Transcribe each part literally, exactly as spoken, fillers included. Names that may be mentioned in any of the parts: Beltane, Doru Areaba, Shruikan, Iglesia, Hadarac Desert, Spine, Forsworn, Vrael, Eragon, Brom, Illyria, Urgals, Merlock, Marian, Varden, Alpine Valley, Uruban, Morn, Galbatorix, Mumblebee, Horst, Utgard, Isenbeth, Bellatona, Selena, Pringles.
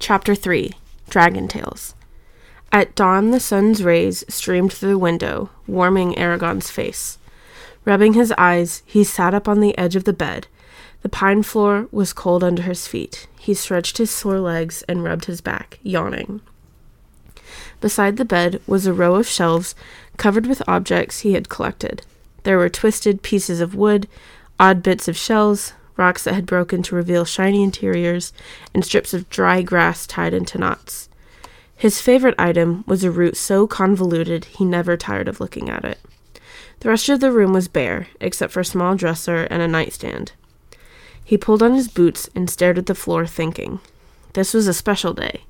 Chapter three. Dragon Tales. At dawn, the sun's rays streamed through the window, warming Eragon's face. Rubbing his eyes, he sat up on the edge of the bed. The pine floor was cold under his feet. He stretched his sore legs and rubbed his back, yawning. Beside the bed was a row of shelves covered with objects he had collected. There were twisted pieces of wood, odd bits of shells, rocks that had broken to reveal shiny interiors, and strips of dry grass tied into knots. His favorite item was a root so convoluted he never tired of looking at it. The rest of the room was bare, except for a small dresser and a nightstand. He pulled on his boots and stared at the floor, thinking. This was a special day.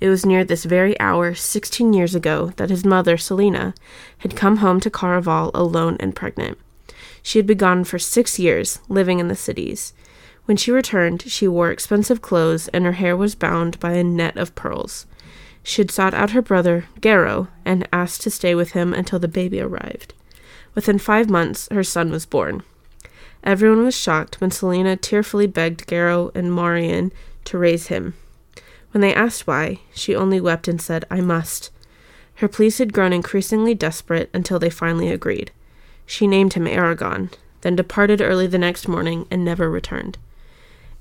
It was near this very hour, sixteen years ago, that his mother, Selena, had come home to Caraval alone and pregnant. She had been gone for six years, living in the cities. When she returned, she wore expensive clothes, and her hair was bound by a net of pearls. She had sought out her brother, Garrow, and asked to stay with him until the baby arrived. Within five months, her son was born. Everyone was shocked when Selena tearfully begged Garrow and Marian to raise him. When they asked why, she only wept and said, "I must." Her pleas had grown increasingly desperate until they finally agreed. She named him Eragon, then departed early the next morning and never returned.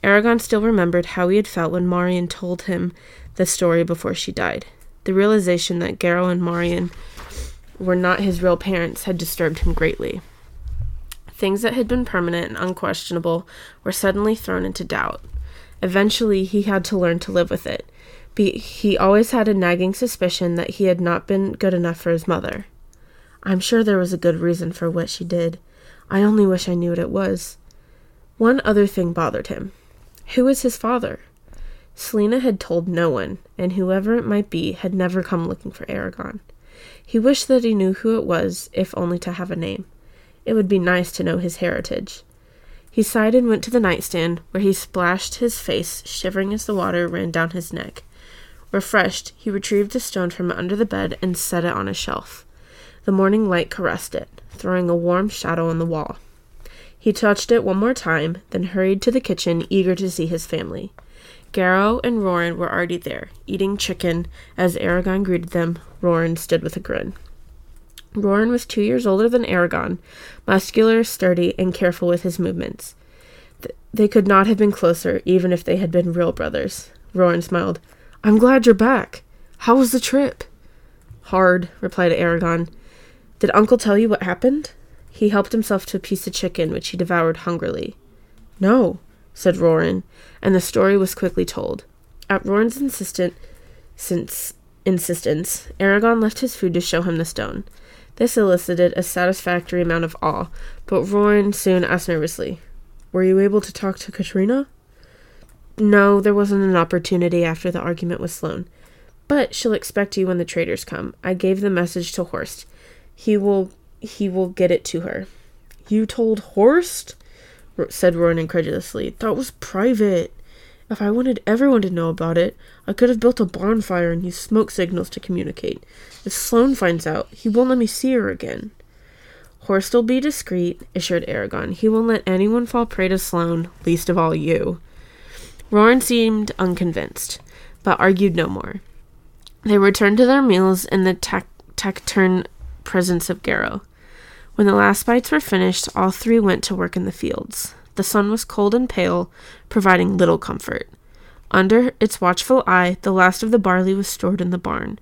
Eragon still remembered how he had felt when Marian told him the story before she died. The realization that Garrow and Marian were not his real parents had disturbed him greatly. Things that had been permanent and unquestionable were suddenly thrown into doubt. Eventually, he had to learn to live with it. Be- he always had a nagging suspicion that he had not been good enough for his mother. I'm sure there was a good reason for what she did. I only wish I knew what it was. One other thing bothered him. Who was his father? Selena had told no one, and whoever it might be had never come looking for Eragon. He wished that he knew who it was, if only to have a name. It would be nice to know his heritage. He sighed and went to the nightstand, where he splashed his face, shivering as the water ran down his neck. Refreshed, he retrieved a stone from under the bed and set it on a shelf. The morning light caressed it, throwing a warm shadow on the wall. He touched it one more time, then hurried to the kitchen, eager to see his family. Garrow and Roran were already there, eating chicken. As Eragon greeted them, Roran stood with a grin. Roran was two years older than Eragon, muscular, sturdy, and careful with his movements. Th- they could not have been closer, even if they had been real brothers. Roran smiled. "I'm glad you're back. How was the trip?" "Hard," replied Eragon. "Did Uncle tell you what happened?" He helped himself to a piece of chicken, which he devoured hungrily. "No," said Roran, and the story was quickly told. At Roran's insistent, since insistence, Eragon left his food to show him the stone. This elicited a satisfactory amount of awe, but Roran soon asked nervously, "Were you able to talk to Katrina?" "No, there wasn't an opportunity after the argument with Sloan. But she'll expect you when the traders come. I gave the message to Horst. He will... he will get it to her." "You told Horst?" said Roran incredulously. "That was private. If I wanted everyone to know about it, I could have built a bonfire and used smoke signals to communicate. If Sloan finds out, he won't let me see her again." "Horst will be discreet," assured Eragon. "He won't let anyone fall prey to Sloan, least of all you." Roran seemed unconvinced, but argued no more. They returned to their meals in the tac- taciturn presence of Garrow. When the last bites were finished, all three went to work in the fields. The sun was cold and pale, providing little comfort. Under its watchful eye, the last of the barley was stored in the barn.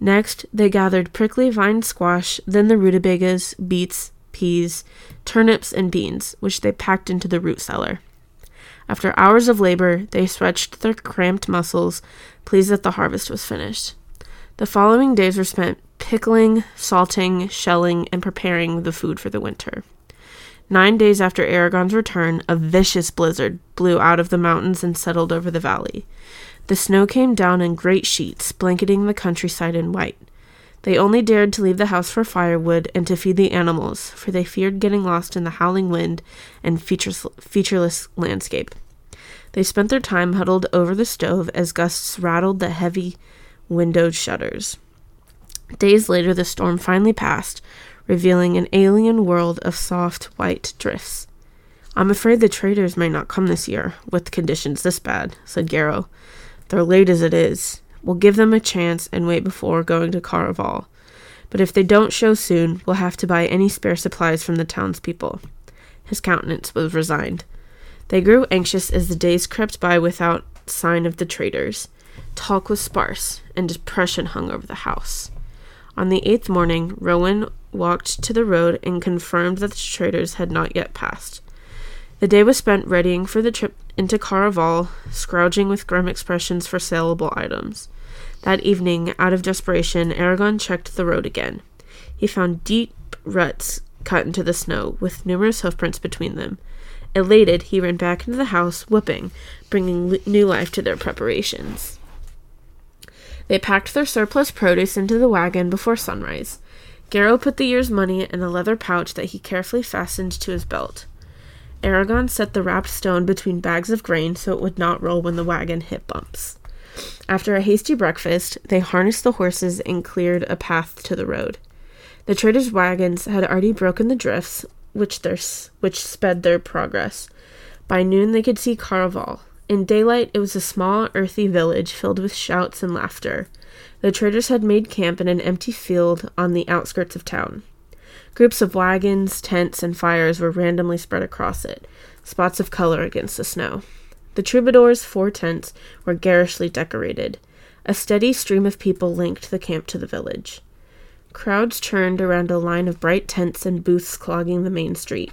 Next, they gathered prickly vine squash, then the rutabagas, beets, peas, turnips, and beans, which they packed into the root cellar. After hours of labor, they stretched their cramped muscles, pleased that the harvest was finished. The following days were spent pickling, salting, shelling, and preparing the food for the winter. Nine days after Eragon's return, a vicious blizzard blew out of the mountains and settled over the valley. The snow came down in great sheets, blanketing the countryside in white. They only dared to leave the house for firewood and to feed the animals, for they feared getting lost in the howling wind and featureless, featureless landscape. They spent their time huddled over the stove as gusts rattled the heavy windowed shutters. Days later, the storm finally passed, revealing an alien world of soft, white drifts. "I'm afraid the traders may not come this year, with conditions this bad," said Garrow. They're late as it is. We'll give them a chance and wait before going to Caraval. But if they don't show soon, we'll have to buy any spare supplies from the townspeople." His countenance was resigned. They grew anxious as the days crept by without sign of the traitors. Talk was sparse, and depression hung over the house. On the eighth morning, Rowan walked to the road and confirmed that the traitors had not yet passed. The day was spent readying for the trip into Caraval, scrounging with grim expressions for saleable items. That evening, out of desperation, Eragon checked the road again. He found deep ruts cut into the snow, with numerous hoofprints between them. Elated, he ran back into the house, whooping, bringing l- new life to their preparations. They packed their surplus produce into the wagon before sunrise. Garrow put the year's money in a leather pouch that he carefully fastened to his belt. Eragon set the wrapped stone between bags of grain so it would not roll when the wagon hit bumps. After a hasty breakfast, they harnessed the horses and cleared a path to the road. The traders' wagons had already broken the drifts, which their which sped their progress. By noon they could see Caraval. In daylight it was a small, earthy village filled with shouts and laughter. The traders had made camp in an empty field on the outskirts of town. Groups of wagons, tents, and fires were randomly spread across it, spots of color against the snow. The troubadours' four tents were garishly decorated. A steady stream of people linked the camp to the village. Crowds churned around a line of bright tents and booths clogging the main street.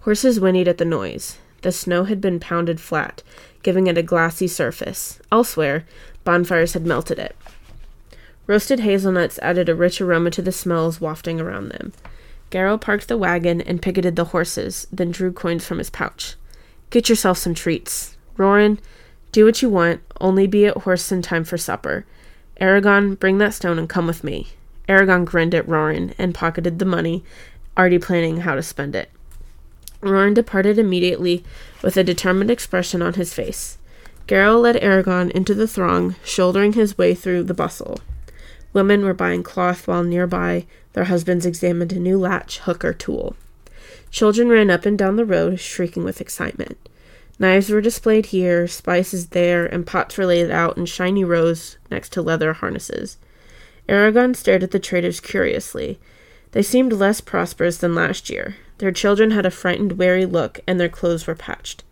Horses whinnied at the noise. The snow had been pounded flat, giving it a glassy surface. Elsewhere, bonfires had melted it. Roasted hazelnuts added a rich aroma to the smells wafting around them. Garrow parked the wagon and picketed the horses, then drew coins from his pouch. "Get yourself some treats. Roran, do what you want, only be at Horst in time for supper. Eragon, bring that stone and come with me." Eragon grinned at Roran and pocketed the money, already planning how to spend it. Roran departed immediately with a determined expression on his face. Garrow led Eragon into the throng, shouldering his way through the bustle. Women were buying cloth while nearby their husbands examined a new latch, hook, or tool. Children ran up and down the road, shrieking with excitement. Knives were displayed here, spices there, and pots were laid out in shiny rows next to leather harnesses. Eragon stared at the traders curiously. They seemed less prosperous than last year. Their children had a frightened, wary look, and their clothes were patched.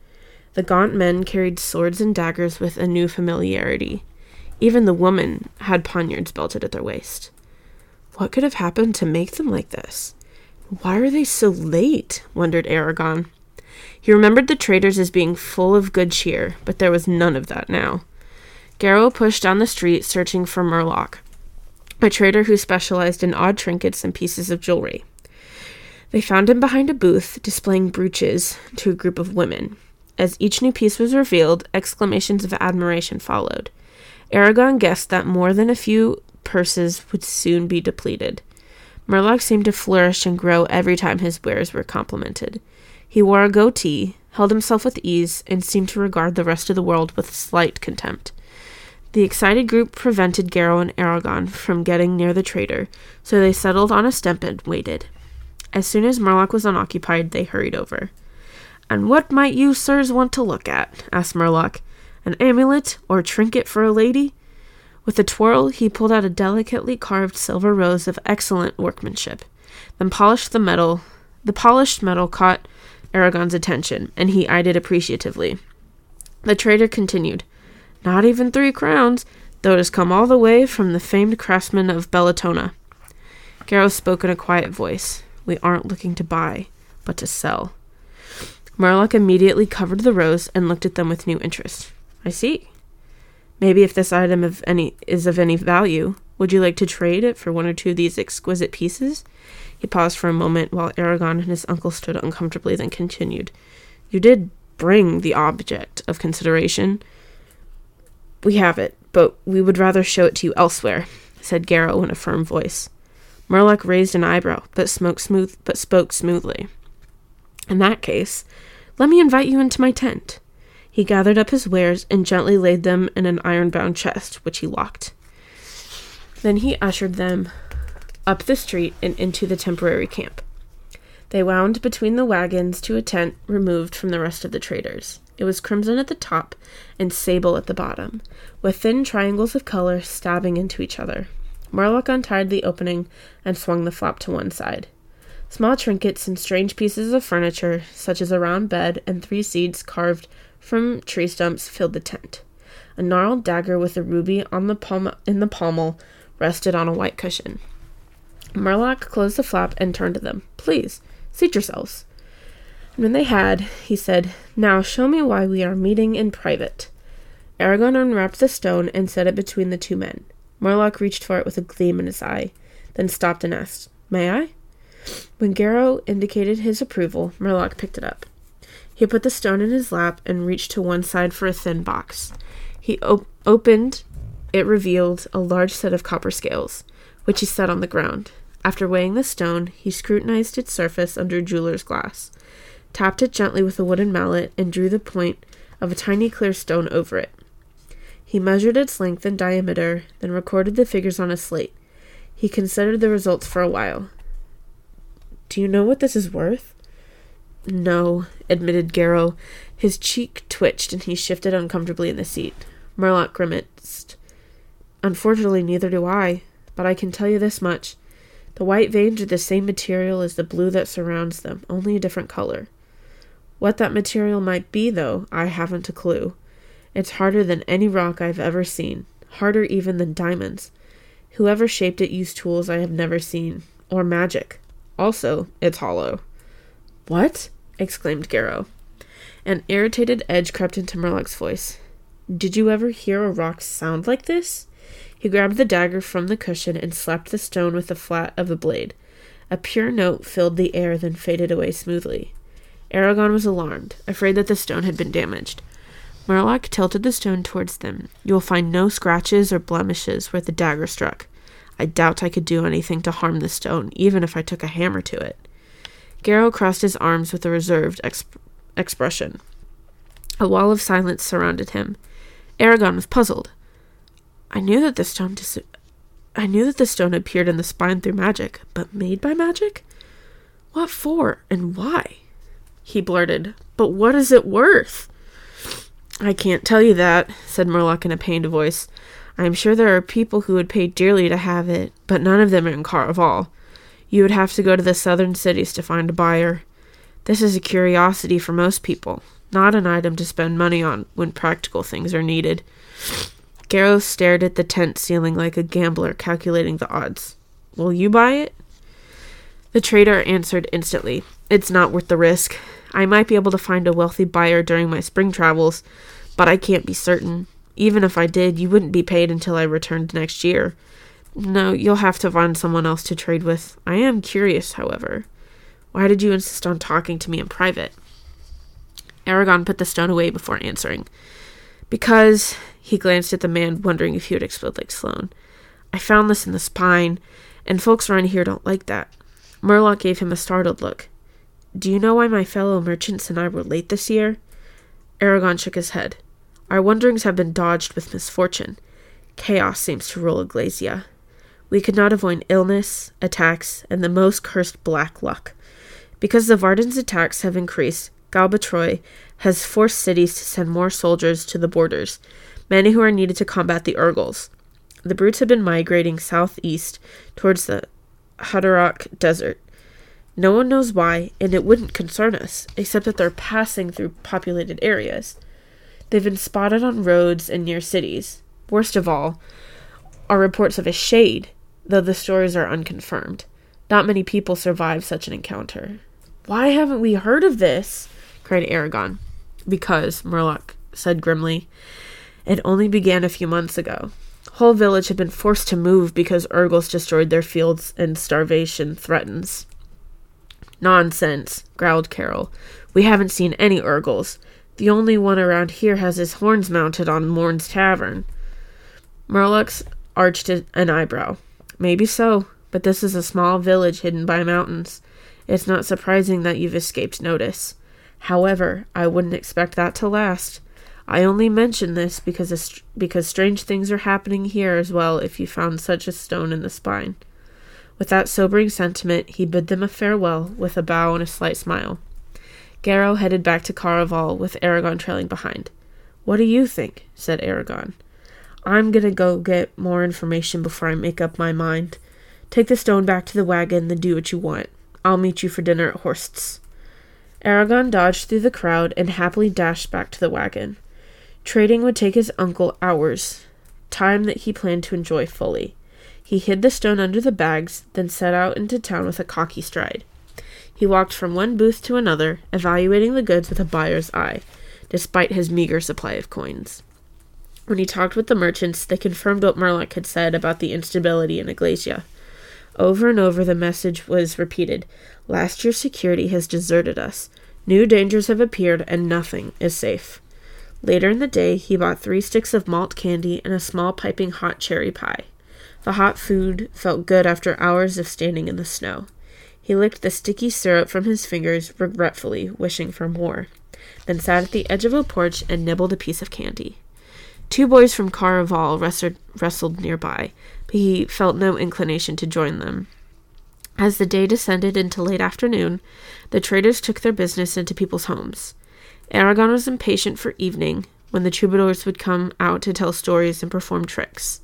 The gaunt men carried swords and daggers with a new familiarity. Even the women had poniards belted at their waist. What could have happened to make them like this? Why are they so late? Wondered Eragon. He remembered the traders as being full of good cheer, but there was none of that now. Garrow pushed down the street, searching for Merlock, a trader who specialized in odd trinkets and pieces of jewelry. They found him behind a booth, displaying brooches to a group of women. As each new piece was revealed, exclamations of admiration followed. Eragon guessed that more than a few purses would soon be depleted. Merlock seemed to flourish and grow every time his wares were complimented. He wore a goatee, held himself with ease, and seemed to regard the rest of the world with slight contempt. The excited group prevented Garrow and Eragon from getting near the traitor, so they settled on a stump and waited. As soon as Merlock was unoccupied, they hurried over. "And what might you, sirs, want to look at?" asked Merlock. "An amulet or trinket for a lady?" With a twirl, he pulled out a delicately carved silver rose of excellent workmanship, then polished the metal. The polished metal caught Eragon's attention, and he eyed it appreciatively. The trader continued, "Not even three crowns, though it has come all the way from the famed craftsman of Bellatona." Garrow spoke in a quiet voice. "We aren't looking to buy, but to sell." Merlock immediately covered the rose and looked at them with new interest. "I see. Maybe if this item of any is of any value, would you like to trade it for one or two of these exquisite pieces?" He paused for a moment while Eragon and his uncle stood uncomfortably, then continued, "You did bring the object of consideration." "We have it, but we would rather show it to you elsewhere," said Garrow in a firm voice. Merlock raised an eyebrow, but, smoked smooth, but spoke smoothly. "In that case, let me invite you into my tent." He gathered up his wares and gently laid them in an iron-bound chest, which he locked. Then he ushered them up the street and into the temporary camp. They wound between the wagons to a tent removed from the rest of the traders. It was crimson at the top and sable at the bottom, with thin triangles of color stabbing into each other. Merlock untied the opening and swung the flap to one side. Small trinkets and strange pieces of furniture, such as a round bed and three seeds carved from tree stumps, filled the tent. A gnarled dagger with a ruby on the pommel in the pommel rested on a white cushion. Merlock closed the flap and turned to them. "Please, seat yourselves." And when they had, he said, "Now show me why we are meeting in private." Eragon unwrapped the stone and set it between the two men. Merlock reached for it with a gleam in his eye, then stopped and asked, "May I?" When Garrow indicated his approval, Merlock picked it up. He put the stone in his lap and reached to one side for a thin box. He op- opened, it revealed a large set of copper scales, which he set on the ground. After weighing the stone, he scrutinized its surface under a jeweler's glass, tapped it gently with a wooden mallet, and drew the point of a tiny clear stone over it. He measured its length and diameter, then recorded the figures on a slate. He considered the results for a while. "Do you know what this is worth?" "No," admitted Garrow. His cheek twitched, and he shifted uncomfortably in the seat. Merlock grimaced. "Unfortunately, neither do I, but I can tell you this much. The white veins are the same material as the blue that surrounds them, only a different color. What that material might be, though, I haven't a clue. It's harder than any rock I've ever seen, harder even than diamonds. Whoever shaped it used tools I have never seen, or magic. Also, it's hollow." "What?" exclaimed Garrow. An irritated edge crept into Murlock's voice. "Did you ever hear a rock sound like this?" He grabbed the dagger from the cushion and slapped the stone with the flat of the blade. A pure note filled the air, then faded away smoothly. Eragon was alarmed, afraid that the stone had been damaged. Merlock tilted the stone towards them. "You will find no scratches or blemishes where the dagger struck. I doubt I could do anything to harm the stone, even if I took a hammer to it." Garrow crossed his arms with a reserved exp- expression. A wall of silence surrounded him. Eragon was puzzled. "I knew that the stone dis- I knew that the stone appeared in the spine through magic, but made by magic? What for, and why?" He blurted, "But what is it worth?" "I can't tell you that," said Merlock in a pained voice. "I am sure there are people who would pay dearly to have it, but none of them are in Caraval. You would have to go to the southern cities to find a buyer. This is a curiosity for most people, not an item to spend money on when practical things are needed." Garrow stared at the tent ceiling like a gambler calculating the odds. "Will you buy it?" The trader answered instantly, "It's not worth the risk. I might be able to find a wealthy buyer during my spring travels, but I can't be certain. Even if I did, you wouldn't be paid until I returned next year. No, you'll have to find someone else to trade with. I am curious, however. Why did you insist on talking to me in private?" Eragon put the stone away before answering. "Because," he glanced at the man, wondering if he would explode like Sloan, "I found this in the spine, and folks around here don't like that." Merlock gave him a startled look. "Do you know why my fellow merchants and I were late this year?" Eragon shook his head. "Our wanderings have been dodged with misfortune. Chaos seems to rule Iglesia. We could not avoid illness, attacks, and the most cursed black luck. Because the Varden's attacks have increased, Galbatorix has forced cities to send more soldiers to the borders, many who are needed to combat the Urgals. The brutes have been migrating southeast towards the Hadarac Desert. No one knows why, and it wouldn't concern us, except that they're passing through populated areas. They've been spotted on roads and near cities. Worst of all are reports of a shade, though the stories are unconfirmed. Not many people survive such an encounter." "Why haven't we heard of this?" cried Eragon. "Because," Merlock said grimly, "it only began a few months ago. Whole village had been forced to move because Urgals destroyed their fields and starvation threatens." "Nonsense," growled Carol. "We haven't seen any Urgals. The only one around here has his horns mounted on Morn's tavern." Merlock arched an eyebrow. "Maybe so, but this is a small village hidden by mountains. It's not surprising that you've escaped notice. However, I wouldn't expect that to last. I only mention this because st- because strange things are happening here as well if you found such a stone in the spine." With that sobering sentiment, he bid them a farewell with a bow and a slight smile. Garrow headed back to Caraval with Eragon trailing behind. "What do you think?" said Eragon. "I'm gonna go get more information before I make up my mind. Take the stone back to the wagon, then do what you want. I'll meet you for dinner at Horst's." Eragon dodged through the crowd and happily dashed back to the wagon. Trading would take his uncle hours, time that he planned to enjoy fully. He hid the stone under the bags, then set out into town with a cocky stride. He walked from one booth to another, evaluating the goods with a buyer's eye, despite his meager supply of coins. When he talked with the merchants, they confirmed what Merlock had said about the instability in Iglesia. Over and over the message was repeated. Last year's security has deserted us. New dangers have appeared, and nothing is safe. Later in the day, he bought three sticks of malt candy and a small piping hot cherry pie. The hot food felt good after hours of standing in the snow. He licked the sticky syrup from his fingers regretfully, wishing for more, then sat at the edge of a porch and nibbled a piece of candy. Two boys from Caraval wrestled, wrestled nearby, but he felt no inclination to join them. As the day descended into late afternoon, the traders took their business into people's homes. Eragon was impatient for evening, when the troubadours would come out to tell stories and perform tricks.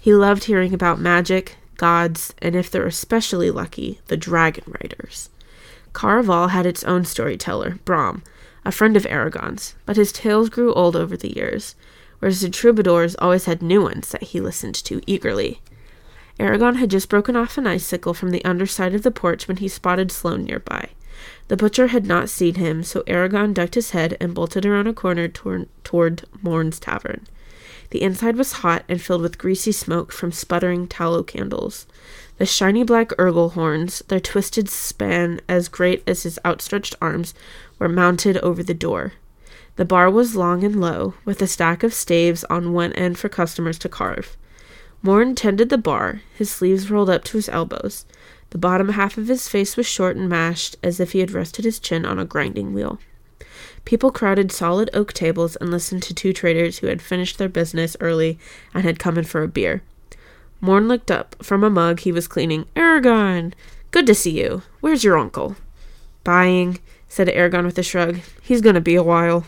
He loved hearing about magic, gods, and if they're especially lucky, the dragon riders. Caraval had its own storyteller, Brom, a friend of Eragon's, but his tales grew old over the years, whereas the troubadours always had new ones that he listened to eagerly. Eragon had just broken off an icicle from the underside of the porch when he spotted Sloan nearby. The butcher had not seen him, so Eragon ducked his head and bolted around a corner tor- toward Morn's tavern. The inside was hot and filled with greasy smoke from sputtering tallow candles. The shiny black Urgl horns, their twisted span as great as his outstretched arms, were mounted over the door. The bar was long and low, with a stack of staves on one end for customers to carve. Morn tended the bar, his sleeves rolled up to his elbows. The bottom half of his face was short and mashed, as if he had rested his chin on a grinding wheel. People crowded solid oak tables and listened to two traders who had finished their business early and had come in for a beer. Morn looked up from a mug he was cleaning. "Eragon! Good to see you. Where's your uncle?" "Buying," said Eragon with a shrug. "He's gonna be a while."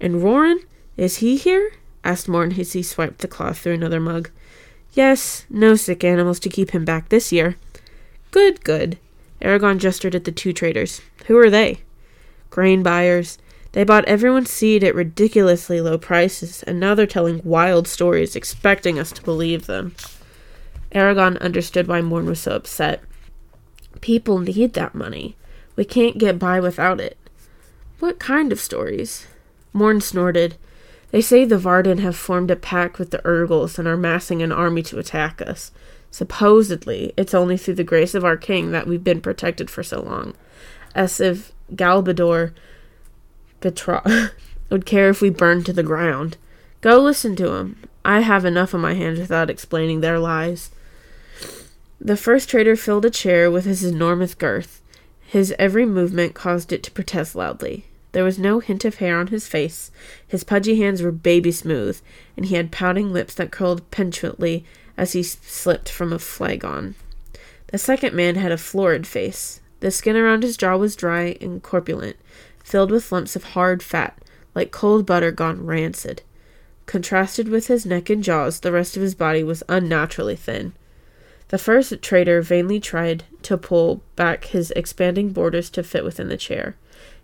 "And Roran? Is he here?" asked Morn as he swiped the cloth through another mug. "Yes, no sick animals to keep him back this year." "Good, good." Eragon gestured at the two traders. "Who are they?" "Grain buyers. They bought everyone's seed at ridiculously low prices, and now they're telling wild stories, expecting us to believe them." Eragon understood why Morn was so upset. "People need that money. We can't get by without it." "What kind of stories?" Morn snorted. "They say the Varden have formed a pact with the Urgals and are massing an army to attack us. Supposedly, it's only through the grace of our king that we've been protected for so long. As if Galbator Petra would care if we burned to the ground. Go listen to him. I have enough on my hands without explaining their lies." The first trader filled a chair with his enormous girth. His every movement caused it to protest loudly. There was no hint of hair on his face. His pudgy hands were baby smooth, and he had pouting lips that curled petulantly as he slipped from a flagon. The second man had a florid face. The skin around his jaw was dry and corpulent, filled with lumps of hard fat, like cold butter gone rancid. Contrasted with his neck and jaws, the rest of his body was unnaturally thin. The first trader vainly tried to pull back his expanding borders to fit within the chair.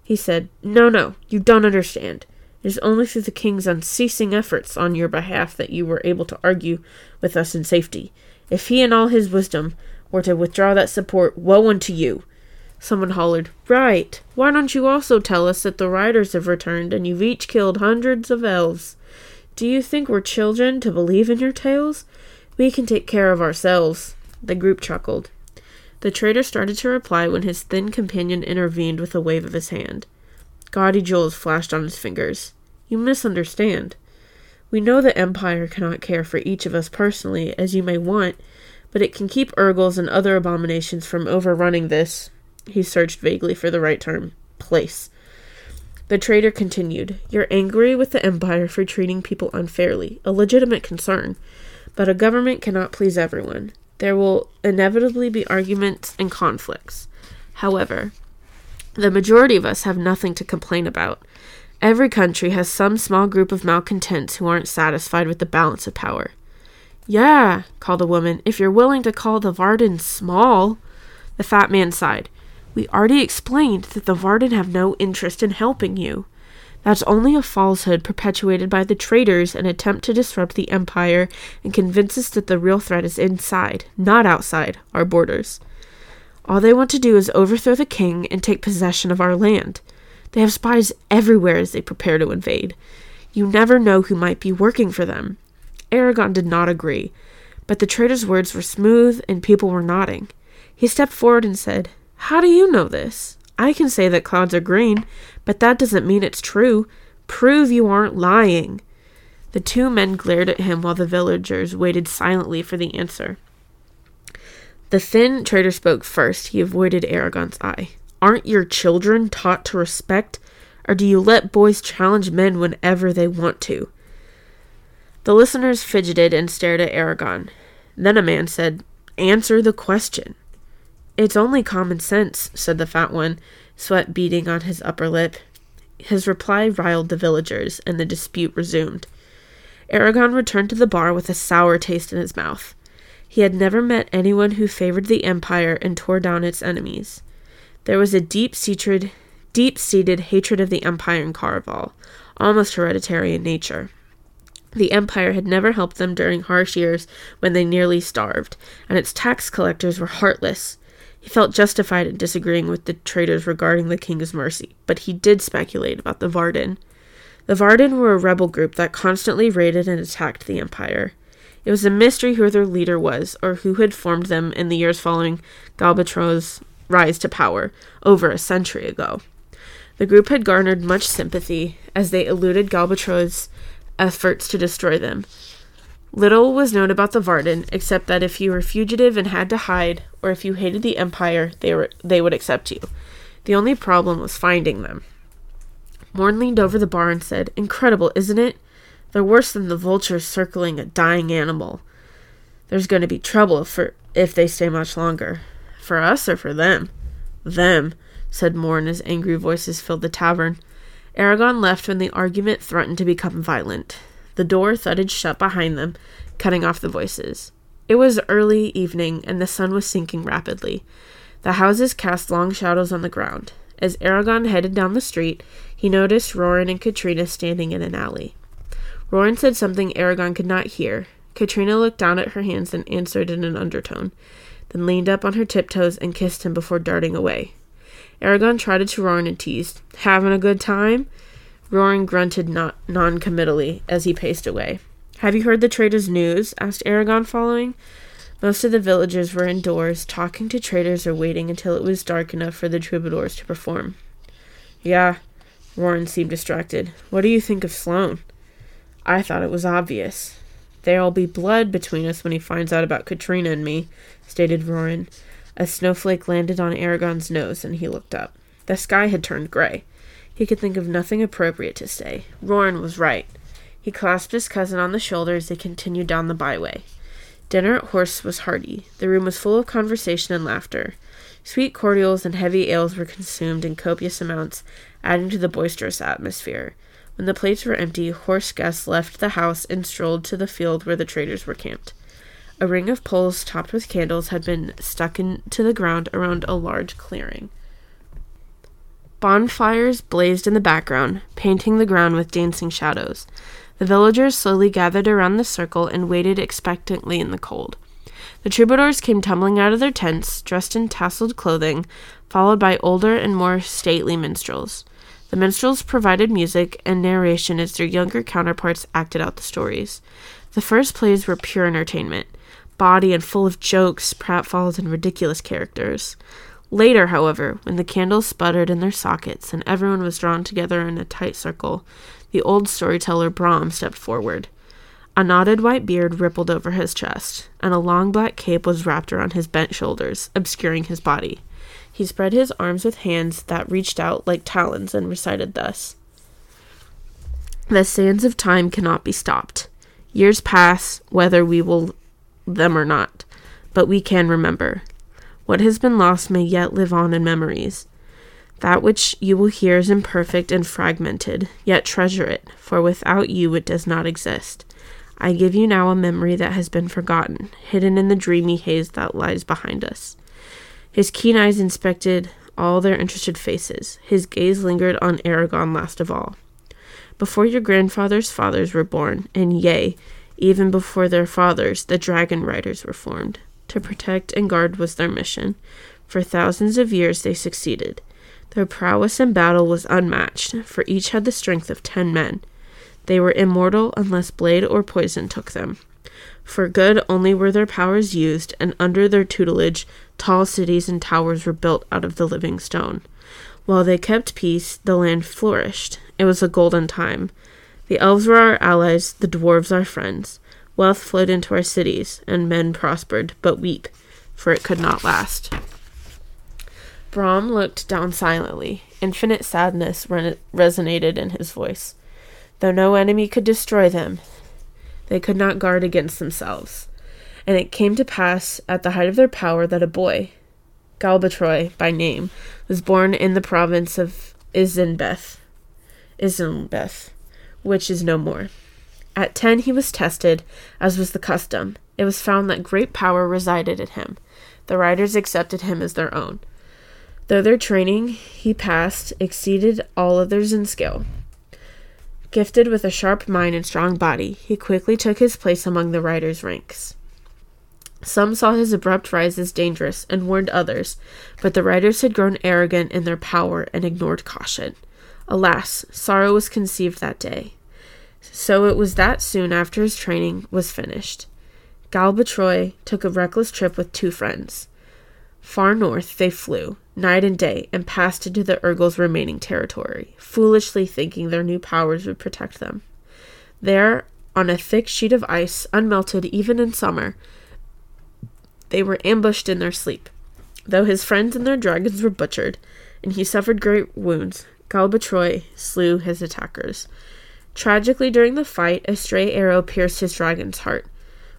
He said, "No, no, you don't understand. It is only through the king's unceasing efforts on your behalf that you were able to argue with us in safety. If he in all his wisdom were to withdraw that support, woe unto you." Someone hollered, "Right, why don't you also tell us that the riders have returned and you've each killed hundreds of elves? Do you think we're children to believe in your tales? We can take care of ourselves." The group chuckled. The trader started to reply when his thin companion intervened with a wave of his hand. Gaudy jewels flashed on his fingers. "You misunderstand. We know the Empire cannot care for each of us personally, as you may want, but it can keep Urgles and other abominations from overrunning this," he searched vaguely for the right term, "place." The trader continued, "You're angry with the Empire for treating people unfairly, a legitimate concern, but a government cannot please everyone. There will inevitably be arguments and conflicts. However, The majority of us have nothing to complain about. Every country has some small group of malcontents who aren't satisfied with the balance of power. Yeah, called the woman, if you're willing to call the Varden small. The fat man sighed. We already explained that the Varden have no interest in helping you. That's only a falsehood perpetuated by the traitors in an attempt to disrupt the Empire and convince us that the real threat is inside, not outside, our borders. All they want to do is overthrow the king and take possession of our land. They have spies everywhere as they prepare to invade. You never know who might be working for them. Eragon did not agree, but the traitor's words were smooth and people were nodding. He stepped forward and said, "How do you know this? I can say that clouds are green, but that doesn't mean it's true. Prove you aren't lying." The two men glared at him while the villagers waited silently for the answer. The thin traitor spoke first. He avoided Eragon's eye. "Aren't your children taught to respect, or do you let boys challenge men whenever they want to?" The listeners fidgeted and stared at Eragon. Then a man said, "Answer the question." "It's only common sense," said the fat one, sweat beading on his upper lip. His reply riled the villagers, and the dispute resumed. Eragon returned to the bar with a sour taste in his mouth. He had never met anyone who favored the Empire and tore down its enemies. There was a deep-seated, deep-seated hatred of the Empire in Caraval, almost hereditary in nature. The Empire had never helped them during harsh years when they nearly starved, and its tax collectors were heartless. He felt justified in disagreeing with the traitors regarding the king's mercy, but he did speculate about the Varden. The Varden were a rebel group that constantly raided and attacked the Empire. It was a mystery who their leader was, or who had formed them in the years following Galbatorix's rise to power, over a century ago. The group had garnered much sympathy as they eluded Galbatorix's efforts to destroy them. Little was known about the Varden, except that if you were fugitive and had to hide, or if you hated the Empire, they were they would accept you. The only problem was finding them. Morn leaned over the bar and said, "Incredible, isn't it? They're worse than the vultures circling a dying animal. There's going to be trouble for if they stay much longer." "For us or for them?" "Them," said Morn as angry voices filled the tavern. Eragon left when the argument threatened to become violent. The door thudded shut behind them, cutting off the voices. It was early evening, and the sun was sinking rapidly. The houses cast long shadows on the ground. As Eragon headed down the street, he noticed Roran and Katrina standing in an alley. Roran said something Eragon could not hear. Katrina looked down at her hands and answered in an undertone, then leaned up on her tiptoes and kissed him before darting away. Eragon trotted to Roran and teased, "Having a good time?" Roran grunted not non-committally as he paced away. "Have you heard the traitors' news?" asked Eragon, following. Most of the villagers were indoors, talking to traitors or waiting until it was dark enough for the troubadours to perform. "Yeah," Roran seemed distracted. "What do you think of Sloan?" "I thought it was obvious. There'll be blood between us when he finds out about Katrina and me," stated Roran. A snowflake landed on Eragon's nose, and he looked up. The sky had turned gray. He could think of nothing appropriate to say. Roran was right. He clasped his cousin on the shoulder as they continued down the byway. Dinner at Horst was hearty. The room was full of conversation and laughter. Sweet cordials and heavy ales were consumed in copious amounts, adding to the boisterous atmosphere. When the plates were empty, Horst guests left the house and strolled to the field where the traders were camped. A ring of poles topped with candles had been stuck into the ground around a large clearing. Bonfires blazed in the background, painting the ground with dancing shadows. The villagers slowly gathered around the circle and waited expectantly in the cold. The troubadours came tumbling out of their tents, dressed in tasseled clothing, followed by older and more stately minstrels. The minstrels provided music and narration as their younger counterparts acted out the stories. The first plays were pure entertainment, bawdy and full of jokes, pratfalls, and ridiculous characters. Later, however, when the candles sputtered in their sockets and everyone was drawn together in a tight circle, the old storyteller Brom stepped forward. A knotted white beard rippled over his chest, and a long black cape was wrapped around his bent shoulders, obscuring his body. He spread his arms with hands that reached out like talons and recited thus, "The sands of time cannot be stopped. Years pass, whether we will them or not, but we can remember. What has been lost may yet live on in memories. That which you will hear is imperfect and fragmented, yet treasure it, for without you it does not exist. I give you now a memory that has been forgotten, hidden in the dreamy haze that lies behind us." His keen eyes inspected all their interested faces. His gaze lingered on Eragon last of all. "Before your grandfathers' fathers were born, and yea, even before their fathers, the dragon riders were formed. To protect and guard was their mission. For thousands of years they succeeded. Their prowess in battle was unmatched, for each had the strength of ten men. They were immortal unless blade or poison took them. For good only were their powers used, and under their tutelage, tall cities and towers were built out of the living stone. While they kept peace, the land flourished. It was a golden time. The elves were our allies, the dwarves our friends. Wealth flowed into our cities, and men prospered, but weep, for it could not last." Brom looked down silently. Infinite sadness re- resonated in his voice. Though no enemy could destroy them, they could not guard against themselves. And it came to pass, at the height of their power, that a boy, Galbatorix by name, was born in the province of Isenbeth, Isenbeth, which is no more. At ten he was tested, as was the custom. It was found that great power resided in him. The riders accepted him as their own. Though their training he passed exceeded all others in skill. Gifted with a sharp mind and strong body, he quickly took his place among the riders' ranks. Some saw his abrupt rise as dangerous and warned others, but the riders had grown arrogant in their power and ignored caution. Alas, sorrow was conceived that day. So it was that soon after his training was finished, Galbatorix took a reckless trip with two friends. Far north they flew, night and day, and passed into the Urgals' remaining territory, foolishly thinking their new powers would protect them. There, on a thick sheet of ice, unmelted even in summer, they were ambushed in their sleep. Though his friends and their dragons were butchered, and he suffered great wounds, Galbatorix slew his attackers. Tragically, during the fight, a stray arrow pierced his dragon's heart.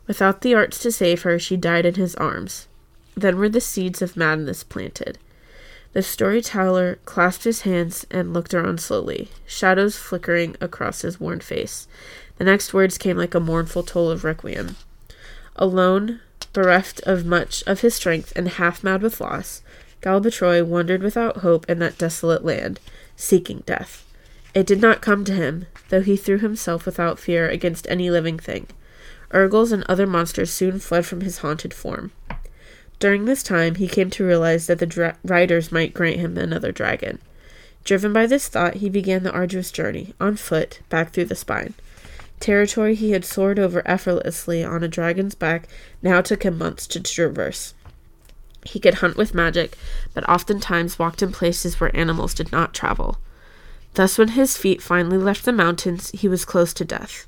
Without the arts to save her, she died in his arms. Then were the seeds of madness planted. The storyteller clasped his hands and looked around slowly, shadows flickering across his worn face. The next words came like a mournful toll of requiem. Alone, bereft of much of his strength and half mad with loss, Galbatorix wandered without hope in that desolate land, seeking death. It did not come to him, though he threw himself without fear against any living thing. Urgals and other monsters soon fled from his haunted form. During this time, he came to realize that the dra- riders might grant him another dragon. Driven by this thought, he began the arduous journey, on foot, back through the Spine. Territory he had soared over effortlessly on a dragon's back now took him months to traverse. He could hunt with magic, but oftentimes walked in places where animals did not travel. Thus, when his feet finally left the mountains, he was close to death.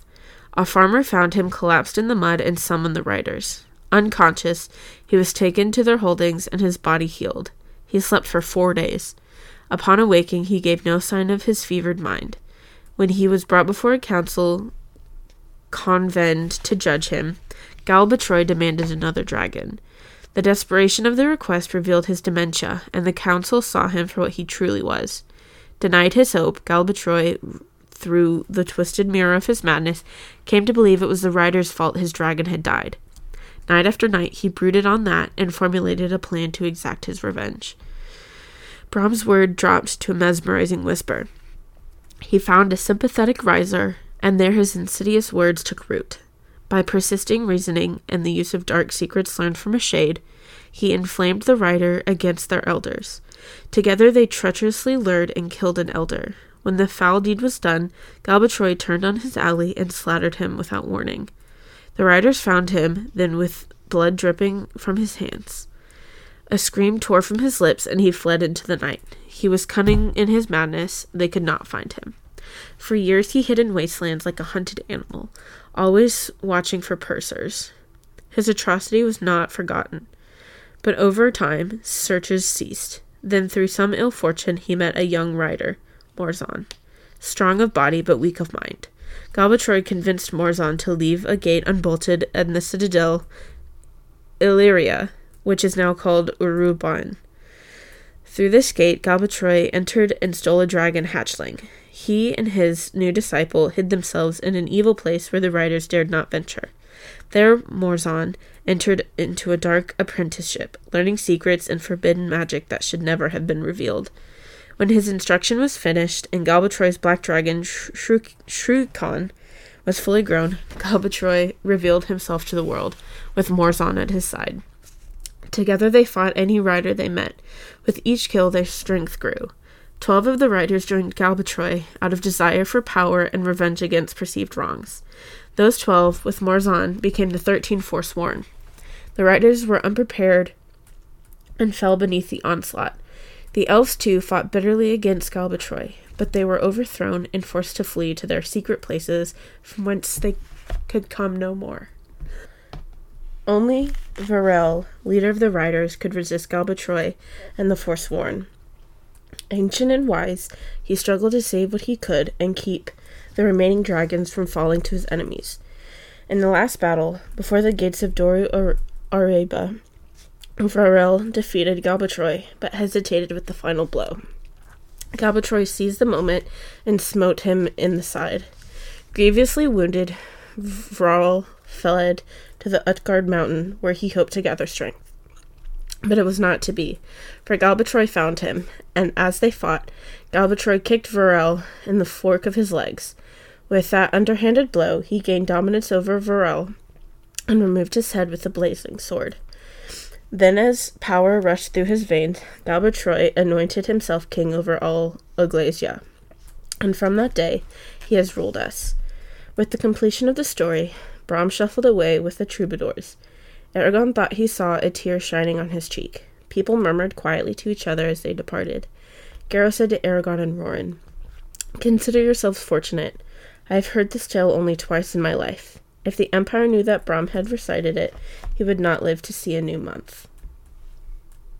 A farmer found him collapsed in the mud and summoned the riders. Unconscious, he was taken to their holdings and his body healed. He slept for four days. Upon awaking, he gave no sign of his fevered mind. When he was brought before a council convened to judge him, Galbatorix demanded another dragon. The desperation of the request revealed his dementia, and the council saw him for what he truly was. Denied his hope, Galbatorix, through the twisted mirror of his madness, came to believe it was the rider's fault his dragon had died. Night after night, he brooded on that and formulated a plan to exact his revenge. Brom's word dropped to a mesmerizing whisper. He found a sympathetic riser, and there his insidious words took root. By persisting reasoning and the use of dark secrets learned from a shade, he inflamed the rider against their elders. Together they treacherously lured and killed an elder. When the foul deed was done, Galbatorix turned on his ally and slaughtered him without warning. The riders found him, then with blood dripping from his hands. A scream tore from his lips, and he fled into the night. He was cunning in his madness. They could not find him. For years he hid in wastelands like a hunted animal, always watching for pursers. His atrocity was not forgotten. But over time, searches ceased. Then through some ill fortune he met a young rider, Morzan, strong of body but weak of mind. Galbatorix convinced Morzan to leave a gate unbolted in the citadel Illyria, which is now called Uruban. Through this gate, Galbatorix entered and stole a dragon hatchling. He and his new disciple hid themselves in an evil place where the riders dared not venture. There, Morzan entered into a dark apprenticeship, learning secrets and forbidden magic that should never have been revealed. When his instruction was finished, and Galbatorix's black dragon, Shruikan, was fully grown, Galbatorix revealed himself to the world, with Morzan at his side. Together they fought any rider they met. With each kill, their strength grew. Twelve of the riders joined Galbatorix out of desire for power and revenge against perceived wrongs. Those twelve, with Morzan, became the thirteen Forsworn. The riders were unprepared and fell beneath the onslaught. The elves, too, fought bitterly against Galbatorix, but they were overthrown and forced to flee to their secret places from whence they could come no more. Only Varel, leader of the riders, could resist Galbatorix and the Forsworn. Ancient and wise, he struggled to save what he could and keep the remaining dragons from falling to his enemies. In the last battle, before the gates of Doru Areaba, Vrael defeated Galbatorix, but hesitated with the final blow. Galbatorix seized the moment and smote him in the side. Grievously wounded, Vrael fled to the Utgard mountain, where he hoped to gather strength. But it was not to be, for Galbatorix found him, and as they fought, Galbatorix kicked Varel in the fork of his legs. With that underhanded blow, he gained dominance over Varel and removed his head with the blazing sword. Then, as power rushed through his veins, Galbatorix anointed himself king over all Iglesia, and from that day he has ruled us. With the completion of the story, Brom shuffled away with the troubadours. Eragon thought he saw a tear shining on his cheek. People murmured quietly to each other as they departed. Garrow said to Eragon and Roran, "Consider yourselves fortunate. I have heard this tale only twice in my life. If the Empire knew that Brom had recited it, he would not live to see a new month."